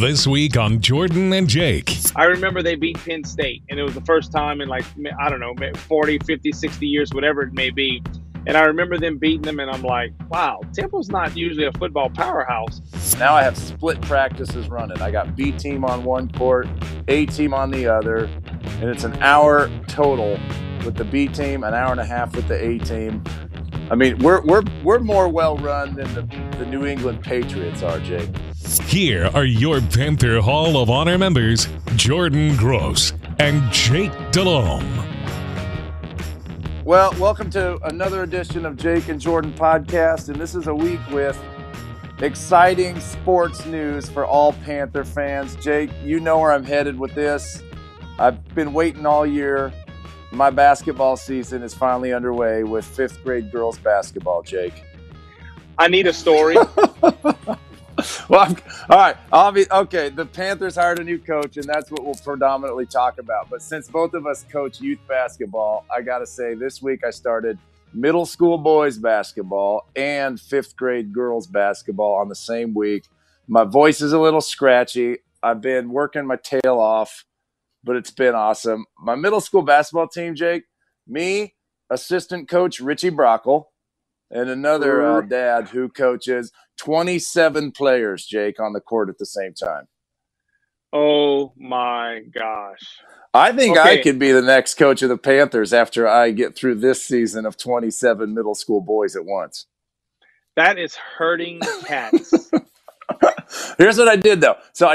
This week on Jordan and Jake. I remember they beat Penn State, and it was the first time in, like, I don't know, 40, 50, 60 years, whatever it may be. And I remember them beating them, and I'm like, wow, Temple's not usually a football powerhouse. Now I have split practices running. I got B team on one court, A team on the other, and it's an hour total with the B team, an hour and a half with the A team. I mean, we're more well-run than the New England Patriots are, Jake. Here are your Panther Hall of Honor members, Jordan Gross and Jake DeLome. Well, welcome to another edition of Jake and Jordan Podcast, and this is a week with exciting sports news for all Panther fans. Jake, you know where I'm headed with this. I've been waiting all year. My basketball season is finally underway with 5th grade girls basketball, Jake. I need a story. Okay, the Panthers hired a new coach, and that's what we'll predominantly talk about. But since both of us coach youth basketball, I got to say this week I started middle school boys basketball and 5th grade girls basketball on the same week. My voice is a little scratchy. I've been working my tail off, but it's been awesome. My middle school basketball team, Jake, me, assistant coach Richie Brockle, and another dad who coaches 27 players, Jake, on the court at the same time. Oh, my gosh. I think I could be the next coach of the Panthers after I get through this season of 27 middle school boys at once. That is hurting cats. Here's what I did, though. So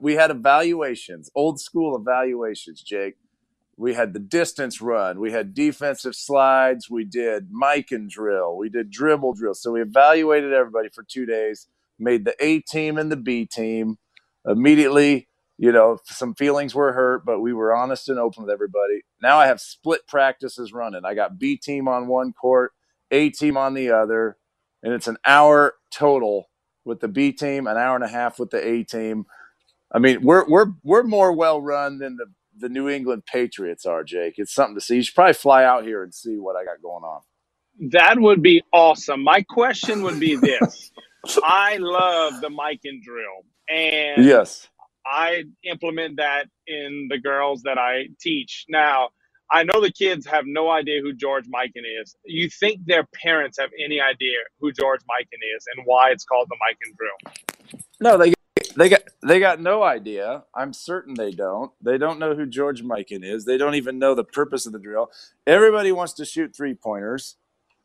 we had evaluations, old school evaluations, Jake. We had the distance run. We had defensive slides. We did mic and drill. We did dribble drill. So we evaluated everybody for 2 days, made the A team and the B team. Immediately, you know, some feelings were hurt, but we were honest and open with everybody. Now I have split practices running. I got B team on one court, A team on the other, and it's an hour total with the B team, an hour and a half with the A team. I mean, we're more well-run than the New England Patriots are, Jake. It's something to see. You should probably fly out here and see what I got going on. That would be awesome. My question would be this. I love the mic and drill. And yes, I implement that in the girls that I teach. Now, I know the kids have no idea who George Mikan is. You think their parents have any idea who George Mikan is and why it's called the mic and drill? No, They got no idea. I'm certain they don't. They don't know who George Mikan is. They don't even know the purpose of the drill. Everybody wants to shoot three-pointers.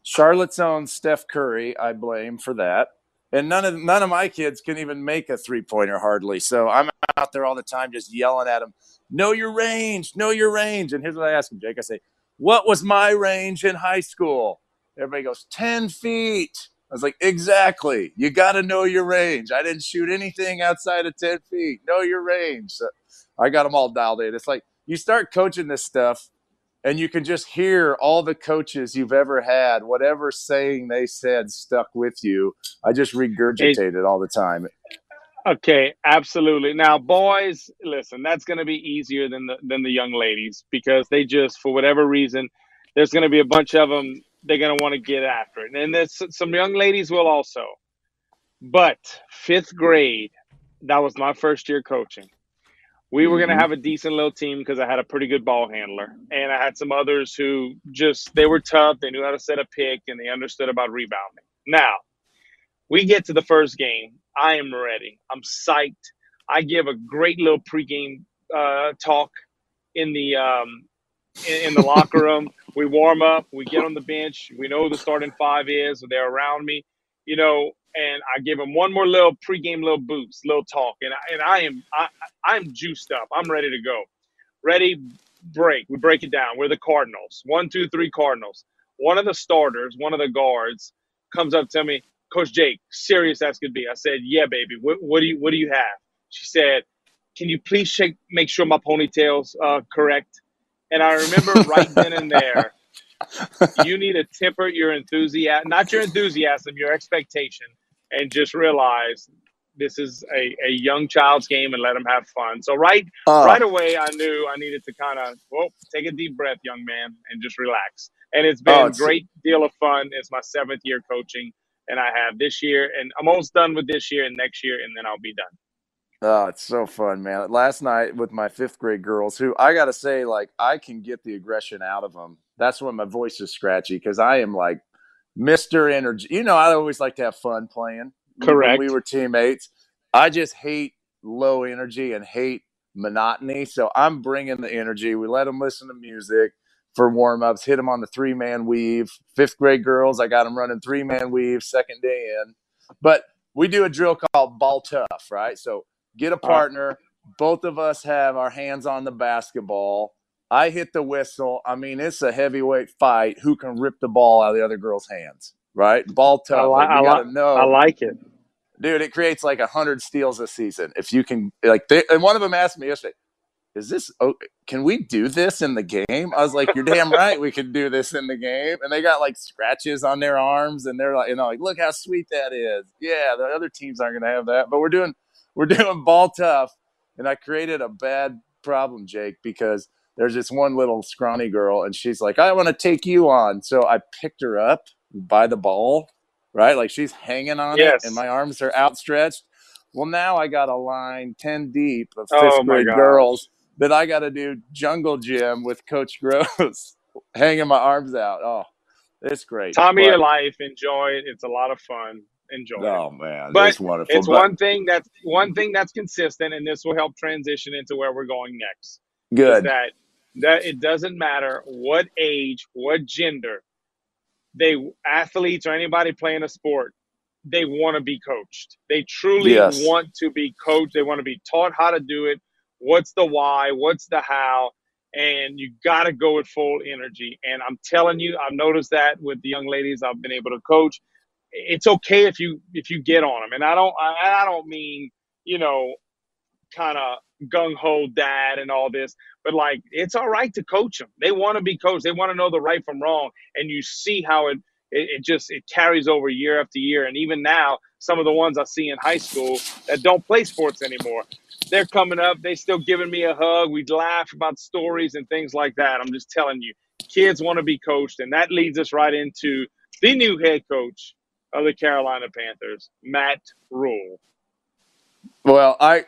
Charlotte's own Steph Curry, I blame for that. And none of my kids can even make a three-pointer hardly. So I'm out there all the time just yelling at them, know your range, know your range. And here's what I ask them, Jake. I say, what was my range in high school? Everybody goes, 10 feet. I was like, exactly. You got to know your range. I didn't shoot anything outside of 10 feet. Know your range. So I got them all dialed in. It's like you start coaching this stuff and you can just hear all the coaches you've ever had, whatever saying they said stuck with you. I just regurgitate it all the time. Okay, absolutely. Now, boys, listen, that's going to be easier than the young ladies because they just, for whatever reason, there's going to be a bunch of them. They're going to want to get after it. And there's some young ladies will also. But fifth grade, that was my first year coaching. We were going to have a decent little team because I had a pretty good ball handler. And I had some others who just, they were tough. They knew how to set a pick and they understood about rebounding. Now, we get to the first game. I am ready. I'm psyched. I give a great little pregame talk in the locker room. We warm up. We get on the bench. We know who the starting five is. They're around me, you know. And I give them one more little pregame, little boost, little talk. And I'm juiced up. I'm ready to go. Ready, break. We break it down. We're the Cardinals. 1, 2, 3 Cardinals. One of the starters, one of the guards, comes up to me. Coach Jake, serious as could be. I said, yeah, baby. What do you have? She said, can you please make sure my ponytail's correct? And I remember right then and there, you need to temper your enthusiasm, not your enthusiasm, your expectation, and just realize this is a young child's game and let them have fun. So right away, I knew I needed to kind of, take a deep breath, young man, and just relax. And it's been a great deal of fun. It's my 7th year coaching. And I have this year, and I'm almost done with this year and next year, and then I'll be done. Oh, it's so fun, man. Last night with my 5th grade girls, who I got to say, like, I can get the aggression out of them. That's when my voice is scratchy because I am like Mr. Energy. You know, I always like to have fun playing. Correct. When we were teammates. I just hate low energy and hate monotony, so I'm bringing the energy. We let them listen to music for warm-ups, hit them on the 3-man weave. 5th grade girls, I got them running 3-man weave, 2nd day in. But we do a drill called ball tough, right? So get a partner. Both of us have our hands on the basketball. I hit the whistle. I mean, it's a heavyweight fight. Who can rip the ball out of the other girl's hands, right? Ball tough. I like it. Dude, it creates like 100 steals a season. If you can – like, and one of them asked me yesterday, is this okay? Can we do this in the game? I was like, you're damn right we can do this in the game. And they got like scratches on their arms and they're like, you know, like, look how sweet that is. Yeah, the other teams aren't gonna have that. But we're doing ball tough. And I created a bad problem, Jake, because there's this one little scrawny girl and she's like, I wanna take you on. So I picked her up by the ball, right? Like she's hanging on it and my arms are outstretched. Well, now I got a line 10 deep of 5th grade girls that I got to do jungle gym with Coach Gross, hanging my arms out. Oh, it's great. Time of your life. Enjoy it. It's a lot of fun. Enjoy it. Oh, man. That's wonderful. It's one thing that's consistent, and this will help transition into where we're going next. Good. That it doesn't matter what age, what gender, athletes or anybody playing a sport, they want to be coached. They truly want to be coached. They want to be taught how to do it. What's the why? What's the how? And you got to go with full energy. And I'm telling you, I've noticed that with the young ladies I've been able to coach. It's okay if you get on them. And I don't mean, you know, kind of gung-ho dad and all this, but like it's all right to coach them. They want to be coached. They want to know the right from wrong. And you see how it just carries over year after year. And even now, some of the ones I see in high school that don't play sports anymore, they're coming up. They still giving me a hug. We'd laugh about stories and things like that. I'm just telling you, kids want to be coached. And that leads us right into the new head coach of the Carolina Panthers, Matt Rhule. Well, I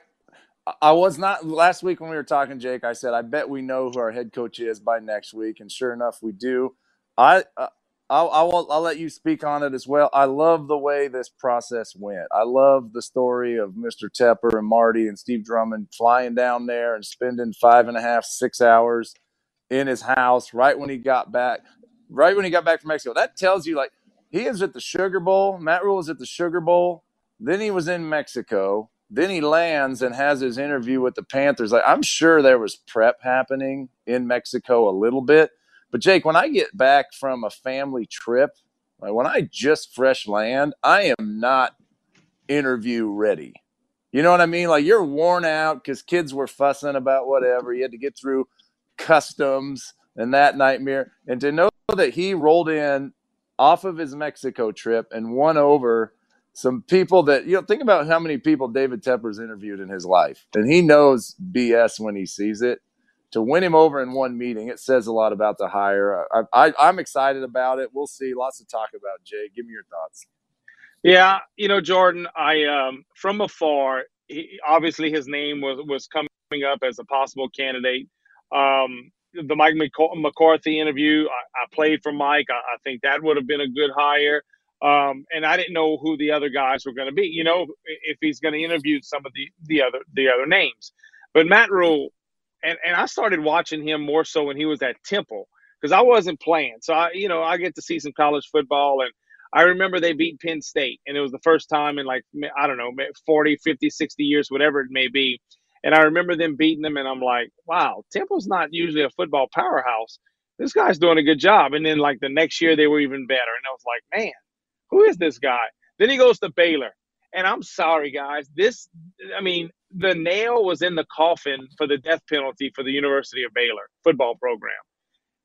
was not – last week when we were talking, Jake, I said, I bet we know who our head coach is by next week. And sure enough, we do. I'll let you speak on it as well. I love the way this process went. I love the story of Mr. Tepper and Marty and Steve Drummond flying down there and spending 5.5, 6 hours in his house right when he got back from Mexico. That tells you, like, he is at the Sugar Bowl. Matt Rhule is at the Sugar Bowl. Then he was in Mexico. Then he lands and has his interview with the Panthers. Like, I'm sure there was prep happening in Mexico a little bit. But, Jake, when I get back from a family trip, like when I just fresh land, I am not interview ready. You know what I mean? Like, you're worn out because kids were fussing about whatever. You had to get through customs and that nightmare. And to know that he rolled in off of his Mexico trip and won over some people that, you know, think about how many people David Tepper's interviewed in his life. And he knows BS when he sees it. To win him over in one meeting, it says a lot about the hire. I'm excited about it. We'll see. Lots of talk about, Jay. Give me your thoughts. Yeah, you know, Jordan, I from afar, obviously his name was coming up as a possible candidate. The Mike McCarthy interview, I played for Mike. I think that would have been a good hire. And I didn't know who the other guys were going to be, you know, if he's going to interview some of the other names. But Matt Rhule, and I started watching him more so when he was at Temple because I wasn't playing. So, I get to see some college football. And I remember they beat Penn State, and it was the first time in, like, I don't know, 40, 50, 60 years, whatever it may be. And I remember them beating them, and I'm like, wow, Temple's not usually a football powerhouse. This guy's doing a good job. And then, like, the next year they were even better. And I was like, man, who is this guy? Then he goes to Baylor. And I'm sorry, guys. The nail was in the coffin for the death penalty for the University of Baylor football program.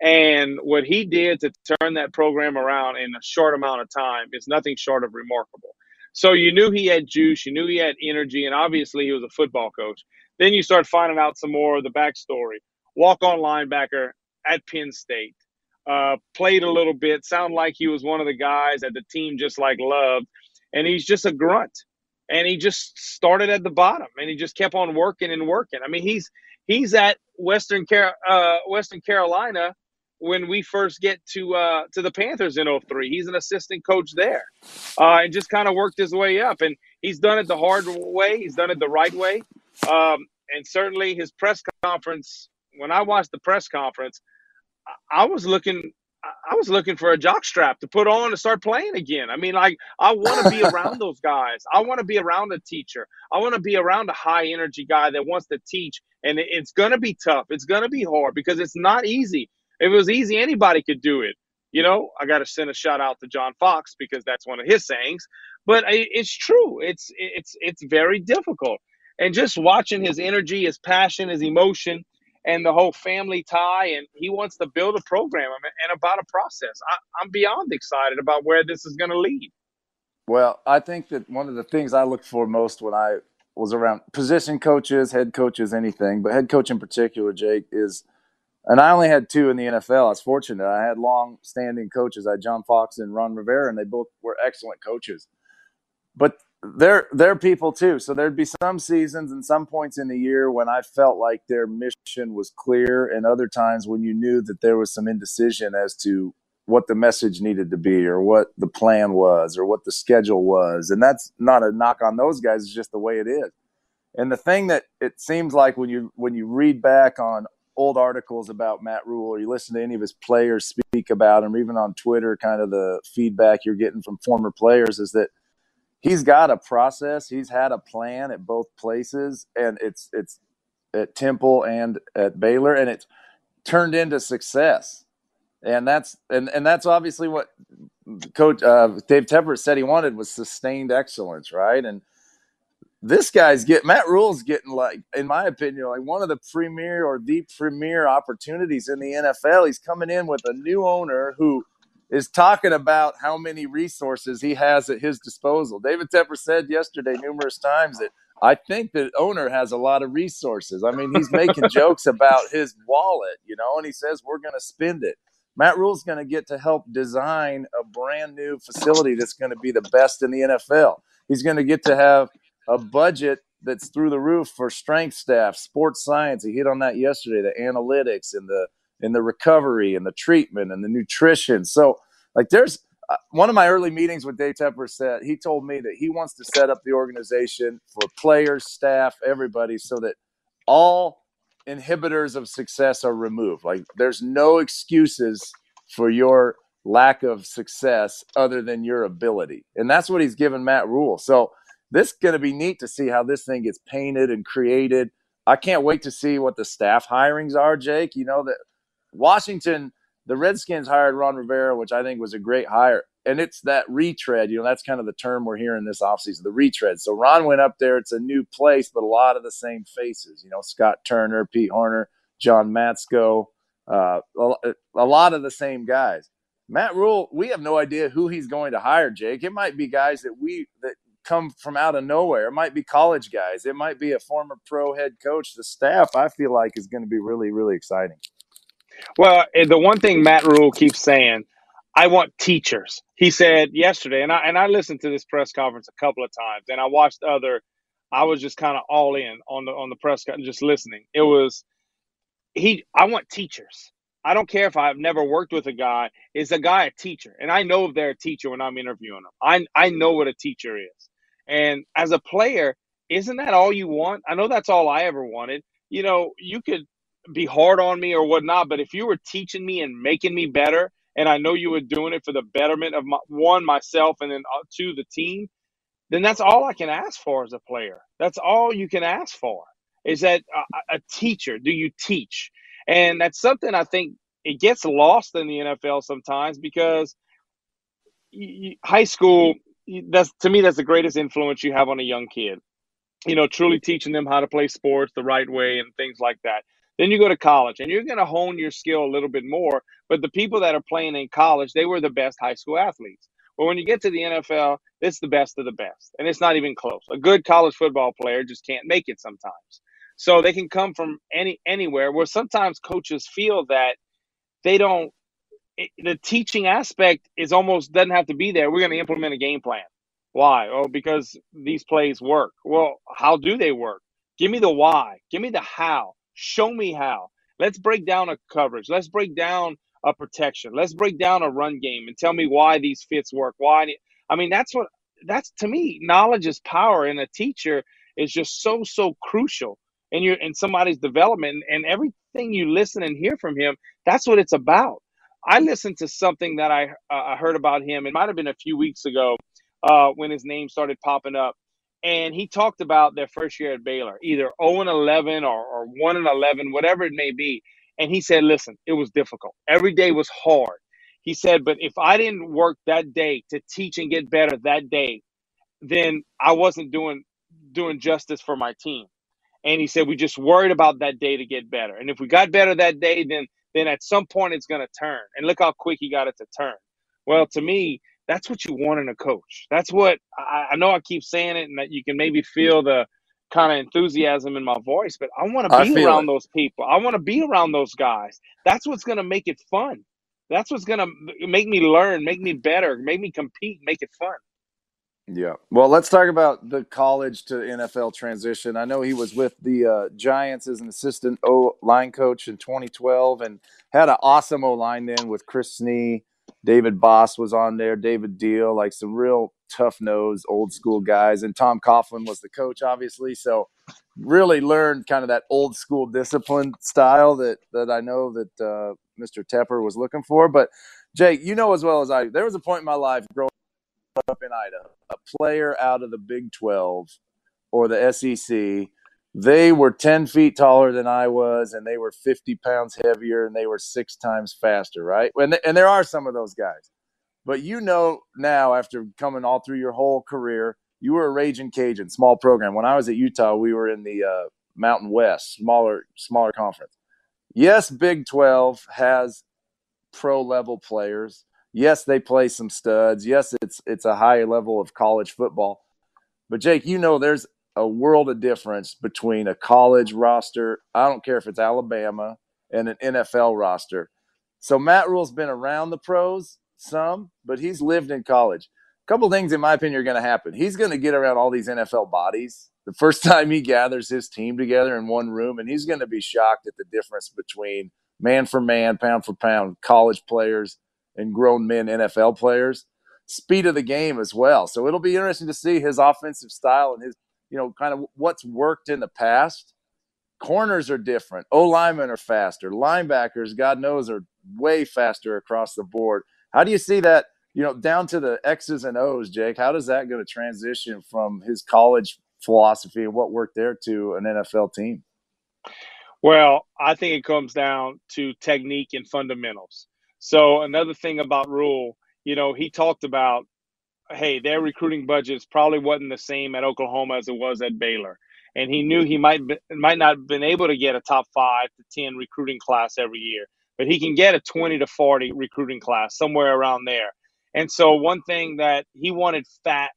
And what he did to turn that program around in a short amount of time is nothing short of remarkable. So you knew he had juice. You knew he had energy. And obviously, he was a football coach. Then you start finding out some more of the backstory. Walk-on linebacker at Penn State. Played a little bit. Sounded like he was one of the guys that the team just, like, loved. And he's just a grunt. And he just started at the bottom. And he just kept on working and working. I mean, he's at Western Carolina when we first get to the Panthers in 2003. He's an assistant coach there. And just kind of worked his way up. And he's done it the hard way. He's done it the right way. And certainly his press conference, when I watched the press conference, I was looking for a jockstrap to put on to start playing again. I mean, like, I want to be around those guys. I want to be around a teacher. I want to be around a high energy guy that wants to teach. And it's going to be tough. It's going to be hard because it's not easy. If it was easy, anybody could do it. You know, I got to send a shout out to John Fox because that's one of his sayings, but it's true. It's very difficult. And just watching his energy, his passion, his emotion, and the whole family tie, and he wants to build a program and about a process. I'm beyond excited about where this is going to lead. Well, I think that one of the things I looked for most when I was around position coaches, head coaches, anything, but head coach in particular, Jake, is – and I only had two in the NFL. I was fortunate. I had long-standing coaches. I had John Fox and Ron Rivera, and they both were excellent coaches. But – They're people too. So there'd be some seasons and some points in the year when I felt like their mission was clear, and other times when you knew that there was some indecision as to what the message needed to be or what the plan was or what the schedule was. And that's not a knock on those guys. It's just the way it is. And the thing that it seems like when you read back on old articles about Matt Rhule or you listen to any of his players speak about him, even on Twitter, kind of the feedback you're getting from former players is that he's got a process. He's had a plan at both places, and it's at Temple and at Baylor, and it's turned into success. And that's obviously what Coach Dave Tepper said he wanted was sustained excellence, right? And this guy's Matt Rhule's getting, like, in my opinion, like one of the premier or the premier opportunities in the NFL. He's coming in with a new owner who is talking about how many resources he has at his disposal. David Tepper said yesterday numerous times that I think the owner has a lot of resources. I mean, he's making jokes about his wallet, you know, and he says we're going to spend it. Matt Rhule's going to get to help design a brand new facility that's going to be the best in the NFL. He's going to get to have a budget that's through the roof for strength staff, sports science. He hit on that yesterday, the analytics and the recovery and the treatment and the nutrition. So, like, there's one of my early meetings with Dave Tepper said, he told me that he wants to set up the organization for players, staff, everybody, so that all inhibitors of success are removed. Like, there's no excuses for your lack of success other than your ability. And that's what he's given Matt Rhule. So this is going to be neat to see how this thing gets painted and created. I can't wait to see what the staff hirings are, Jake. You know that Washington, the Redskins hired Ron Rivera, which I think was a great hire. and it's that retread, you know, that's kind of the term we're hearing this offseason, the retread. So Ron went up there. It's a new place, but a lot of the same faces, you know, Scott Turner, Pete Horner, John Matsko, a lot of the same guys. Matt Rhule, we have no idea who he's going to hire, Jake. It might be guys that come from out of nowhere. It might be college guys. It might be a former pro head coach. The staff, I feel like, is going to be really, really exciting. Well, the one thing Matt Rhule keeps saying, I want teachers. He said yesterday, and I listened to this press conference a couple of times, and I watched I was just kind of all in on the press conference, just listening. It was, I want teachers. I don't care if I've never worked with a guy. Is a guy a teacher? And I know if they're a teacher when I'm interviewing them. I know what a teacher is. And as a player, isn't that all you want? I know that's all I ever wanted. You know, you could be hard on me or whatnot, but if you were teaching me and making me better, and I know you were doing it for the betterment of myself, and then two, the team, then that's all I can ask for as a player. That's all you can ask for, is that a teacher. Do you teach? And that's something I think it gets lost in the NFL sometimes, because high school, that's the greatest influence you have on a young kid. You know, truly teaching them how to play sports the right way and things like that. Then you go to college and you're going to hone your skill a little bit more. But the people that are playing in college, they were the best high school athletes. But when you get to the NFL, it's the best of the best. And it's not even close. A good college football player just can't make it sometimes. So they can come from anywhere, where sometimes coaches feel that they don't – the teaching aspect is almost – doesn't have to be there. We're going to implement a game plan. Why? Oh, because these plays work. Well, how do they work? Give me the why. Give me the how. Show me how. Let's break down a coverage. Let's break down a protection. Let's break down a run game and tell me why these fits work. Why? I mean, that's to me, knowledge is power, and a teacher is just so crucial in somebody's development, and everything you listen and hear from him, that's what it's about. I listened to something that I heard about him. It might have been a few weeks ago when his name started popping up, and he talked about their first year at Baylor, either 0-11 or 1-11, whatever it may be. And he said, listen, it was difficult. Every day was hard. He said, but if I didn't work that day to teach and get better that day, then I wasn't doing justice for my team. And he said, we just worried about that day to get better. And if we got better that day, then at some point it's going to turn. And look how quick he got it to turn. Well, to me, that's what you want in a coach. That's what I know I keep saying it, and that you can maybe feel the kind of enthusiasm in my voice, but I want to be around those people. I want to be around those guys. That's what's going to make it fun. That's what's going to make me learn, make me better, make me compete, make it fun. Yeah. Well, let's talk about the college to NFL transition. I know he was with the Giants as an assistant O-line coach in 2012 and had an awesome O-line then with Chris Snee. David Boss was on there, David Deal, like some real tough-nosed old-school guys. And Tom Coughlin was the coach, obviously. So really learned kind of that old-school discipline style that I know that Mr. Tepper was looking for. But, Jake, you know as well as I do, there was a point in my life growing up in Idaho, a player out of the Big 12 or the SEC, they were 10 feet taller than I was, and they were 50 pounds heavier, and they were 6 times faster, right? And there are some of those guys. But you know now, after coming all through your whole career, you were a raging Cajun, small program. When I was at Utah, we were in the Mountain West, smaller conference. Yes, Big 12 has pro-level players. Yes, they play some studs. Yes, it's a high level of college football. But, Jake, you know there's a world of difference between a college roster, I don't care if it's Alabama, and an NFL roster. So Matt Rhule's been around the pros some, but he's lived in college. A couple things, in my opinion, are going to happen. He's going to get around all these NFL bodies the first time he gathers his team together in one room, and he's going to be shocked at the difference between man for man, pound for pound, college players and grown men NFL players. Speed of the game as well. So it'll be interesting to see his offensive style and his, you know, kind of what's worked in the past. Corners are different. O-linemen are faster. Linebackers, God knows, are way faster across the board. How do you see that, you know, down to the X's and O's, Jake? How does that going to transition from his college philosophy and what worked there to an NFL team? Well, I think it comes down to technique and fundamentals. So another thing about Rhule you know, he talked about, hey, their recruiting budgets probably wasn't the same at Oklahoma as it was at Baylor. And he knew he might not have been able to get a top 5 to 10 recruiting class every year, but he can get a 20 to 40 recruiting class somewhere around there. And so one thing that he wanted,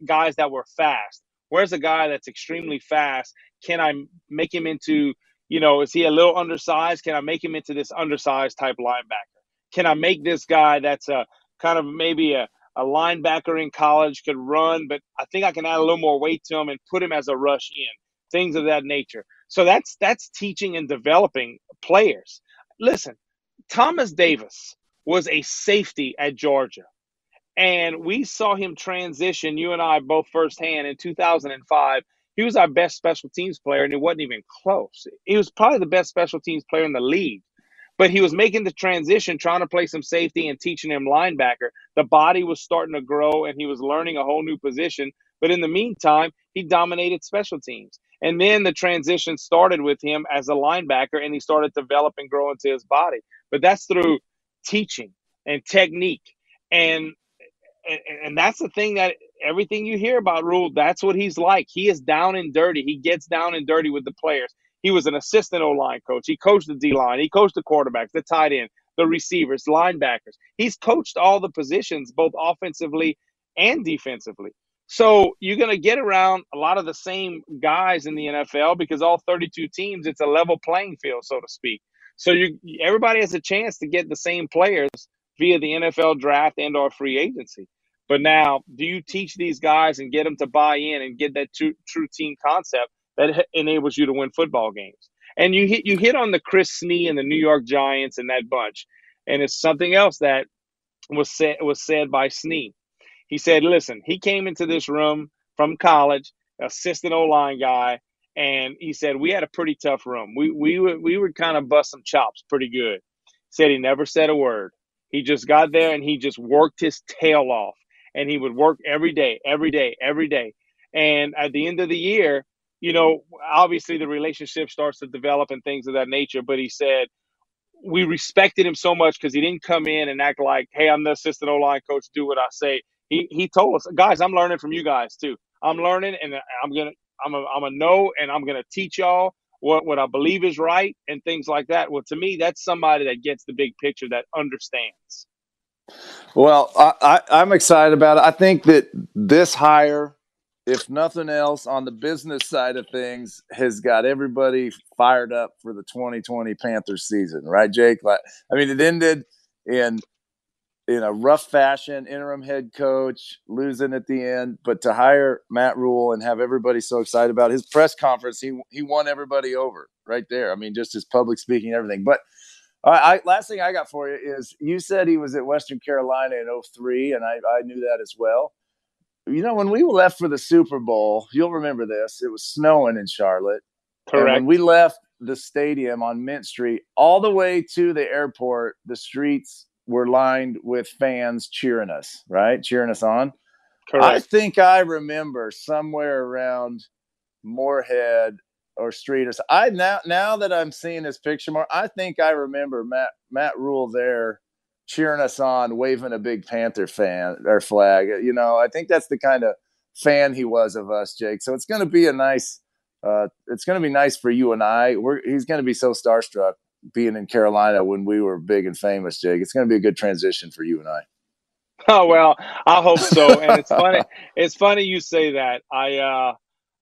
guys that were fast. Where's a guy that's extremely fast? Can I make him into, you know, is he a little undersized? Can I make him into this undersized type linebacker? Can I make this guy that's a kind of maybe a linebacker in college, could run, but I think I can add a little more weight to him and put him as a rush in, things of that nature. So that's teaching and developing players. Listen, Thomas Davis was a safety at Georgia, and we saw him transition, you and I both firsthand, in 2005. He was our best special teams player, and it wasn't even close. He was probably the best special teams player in the league. But he was making the transition, trying to play some safety and teaching him linebacker. The body was starting to grow, and he was learning a whole new position. But in the meantime, he dominated special teams. And then the transition started with him as a linebacker, and he started to develop and grow into his body. But that's through teaching and technique. And that's the thing that everything you hear about Rhule, that's what he's like. He is down and dirty. He gets down and dirty with the players. He was an assistant O-line coach. He coached the D-line. He coached the quarterbacks, the tight end, the receivers, linebackers. He's coached all the positions, both offensively and defensively. So you're going to get around a lot of the same guys in the NFL because all 32 teams, it's a level playing field, so to speak. So everybody has a chance to get the same players via the NFL draft and or free agency. But now, do you teach these guys and get them to buy in and get that true team concept that enables you to win football games? And you hit on the Chris Snee and the New York Giants and that bunch. And it's something else that was said by Snee. He said, listen, he came into this room from college, assistant O-line guy, and he said, we had a pretty tough room. We would kind of bust some chops pretty good. He said he never said a word. He just got there and he just worked his tail off. And he would work every day. And at the end of the year, you know, obviously the relationship starts to develop and things of that nature. But he said, we respected him so much because he didn't come in and act like, hey, I'm the assistant O-line coach, do what I say. He told us, guys, I'm learning from you guys too. I'm learning and I'm going to teach y'all what I believe is right and things like that. Well, to me, that's somebody that gets the big picture, that understands. Well, I'm excited about it. I think that this hire, if nothing else, on the business side of things, has got everybody fired up for the 2020 Panthers season, right, Jake? Like, I mean, it ended in a rough fashion, interim head coach, losing at the end. But to hire Matt Rhule and have everybody so excited about his press conference, he won everybody over right there. I mean, just his public speaking and everything. But last thing I got for you is you said he was at Western Carolina in 2003, and I knew that as well. You know, when we left for the Super Bowl, you'll remember this, it was snowing in Charlotte. Correct. And when we left the stadium on Mint Street, all the way to the airport, the streets were lined with fans cheering us, right? Cheering us on. Correct. I think I remember somewhere around Moorhead or Street. I now that I'm seeing this picture more, I think I remember Matt Rhule there, cheering us on, waving a big Panther fan or flag. You know, I think that's the kind of fan he was of us, Jake. So it's going to be nice for you and I. He's going to be so starstruck being in Carolina when we were big and famous, Jake. It's going to be a good transition for you and I. Oh, well, I hope so. And it's funny. It's funny you say that.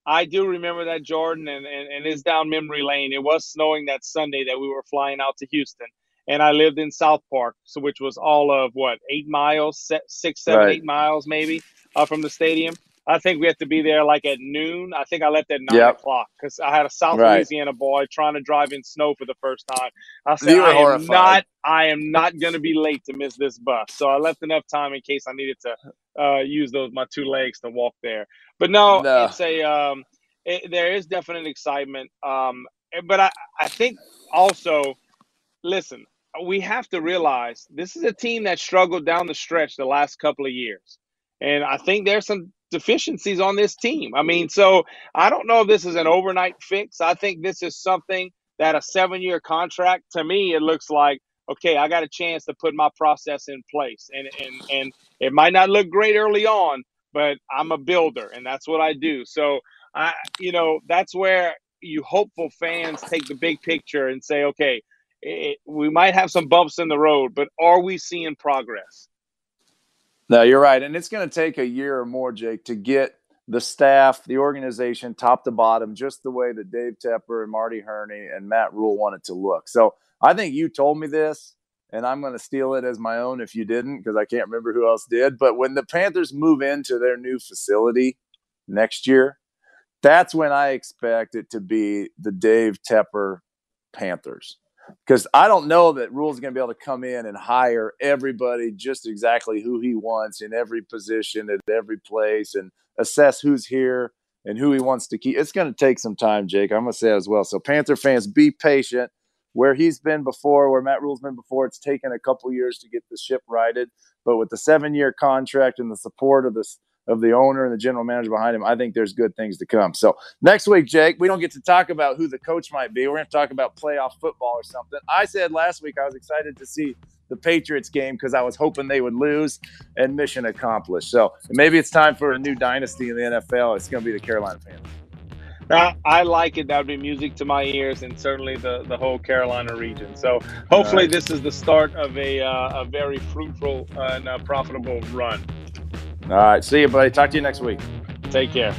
I do remember that, Jordan, and it's down memory lane. It was snowing that Sunday that we were flying out to Houston. And I lived in South Park, so which was all of, 8 miles, 6, 7, right. 8 miles maybe from the stadium. I think we had to be there at noon. I think I left at 9 o'clock because I had a South Louisiana boy trying to drive in snow for the first time. I said, I am not going to be late to miss this bus. So I left enough time in case I needed to use my 2 legs to walk there. But no. It's there is definite excitement. But I think also, listen, we have to realize this is a team that struggled down the stretch the last couple of years. And I think there's some deficiencies on this team. I mean, so I don't know if this is an overnight fix. I think this is something that a 7-year contract, to me, it looks like okay, I got a chance to put my process in place. And it might not look great early on, but I'm a builder, and that's what I do. So, that's where you hopeful fans take the big picture and say, okay, we might have some bumps in the road, but are we seeing progress? No, you're right. And it's going to take a year or more, Jake, to get the staff, the organization, top to bottom, just the way that Dave Tepper and Marty Herney and Matt Rhule wanted to look. So I think you told me this, and I'm going to steal it as my own if you didn't, because I can't remember who else did. But when the Panthers move into their new facility next year, that's when I expect it to be the Dave Tepper Panthers. Because I don't know that Rhule's going to be able to come in and hire everybody just exactly who he wants in every position at every place and assess who's here and who he wants to keep. It's going to take some time, Jake. I'm going to say that as well. So Panther fans, be patient. Where he's been before, where Matt Rhule's been before, it's taken a couple years to get the ship righted. But with the 7-year contract and the support of the owner and the general manager behind him, I think there's good things to come. So next week, Jake, we don't get to talk about who the coach might be. We're going to talk about playoff football or something. I said last week I was excited to see the Patriots game because I was hoping they would lose, and mission accomplished. So maybe it's time for a new dynasty in the NFL. It's going to be the Carolina Panthers. I like it. That would be music to my ears, and certainly the whole Carolina region. So hopefully this is the start of a very fruitful and profitable run. All right. See you, buddy. Talk to you next week. Take care.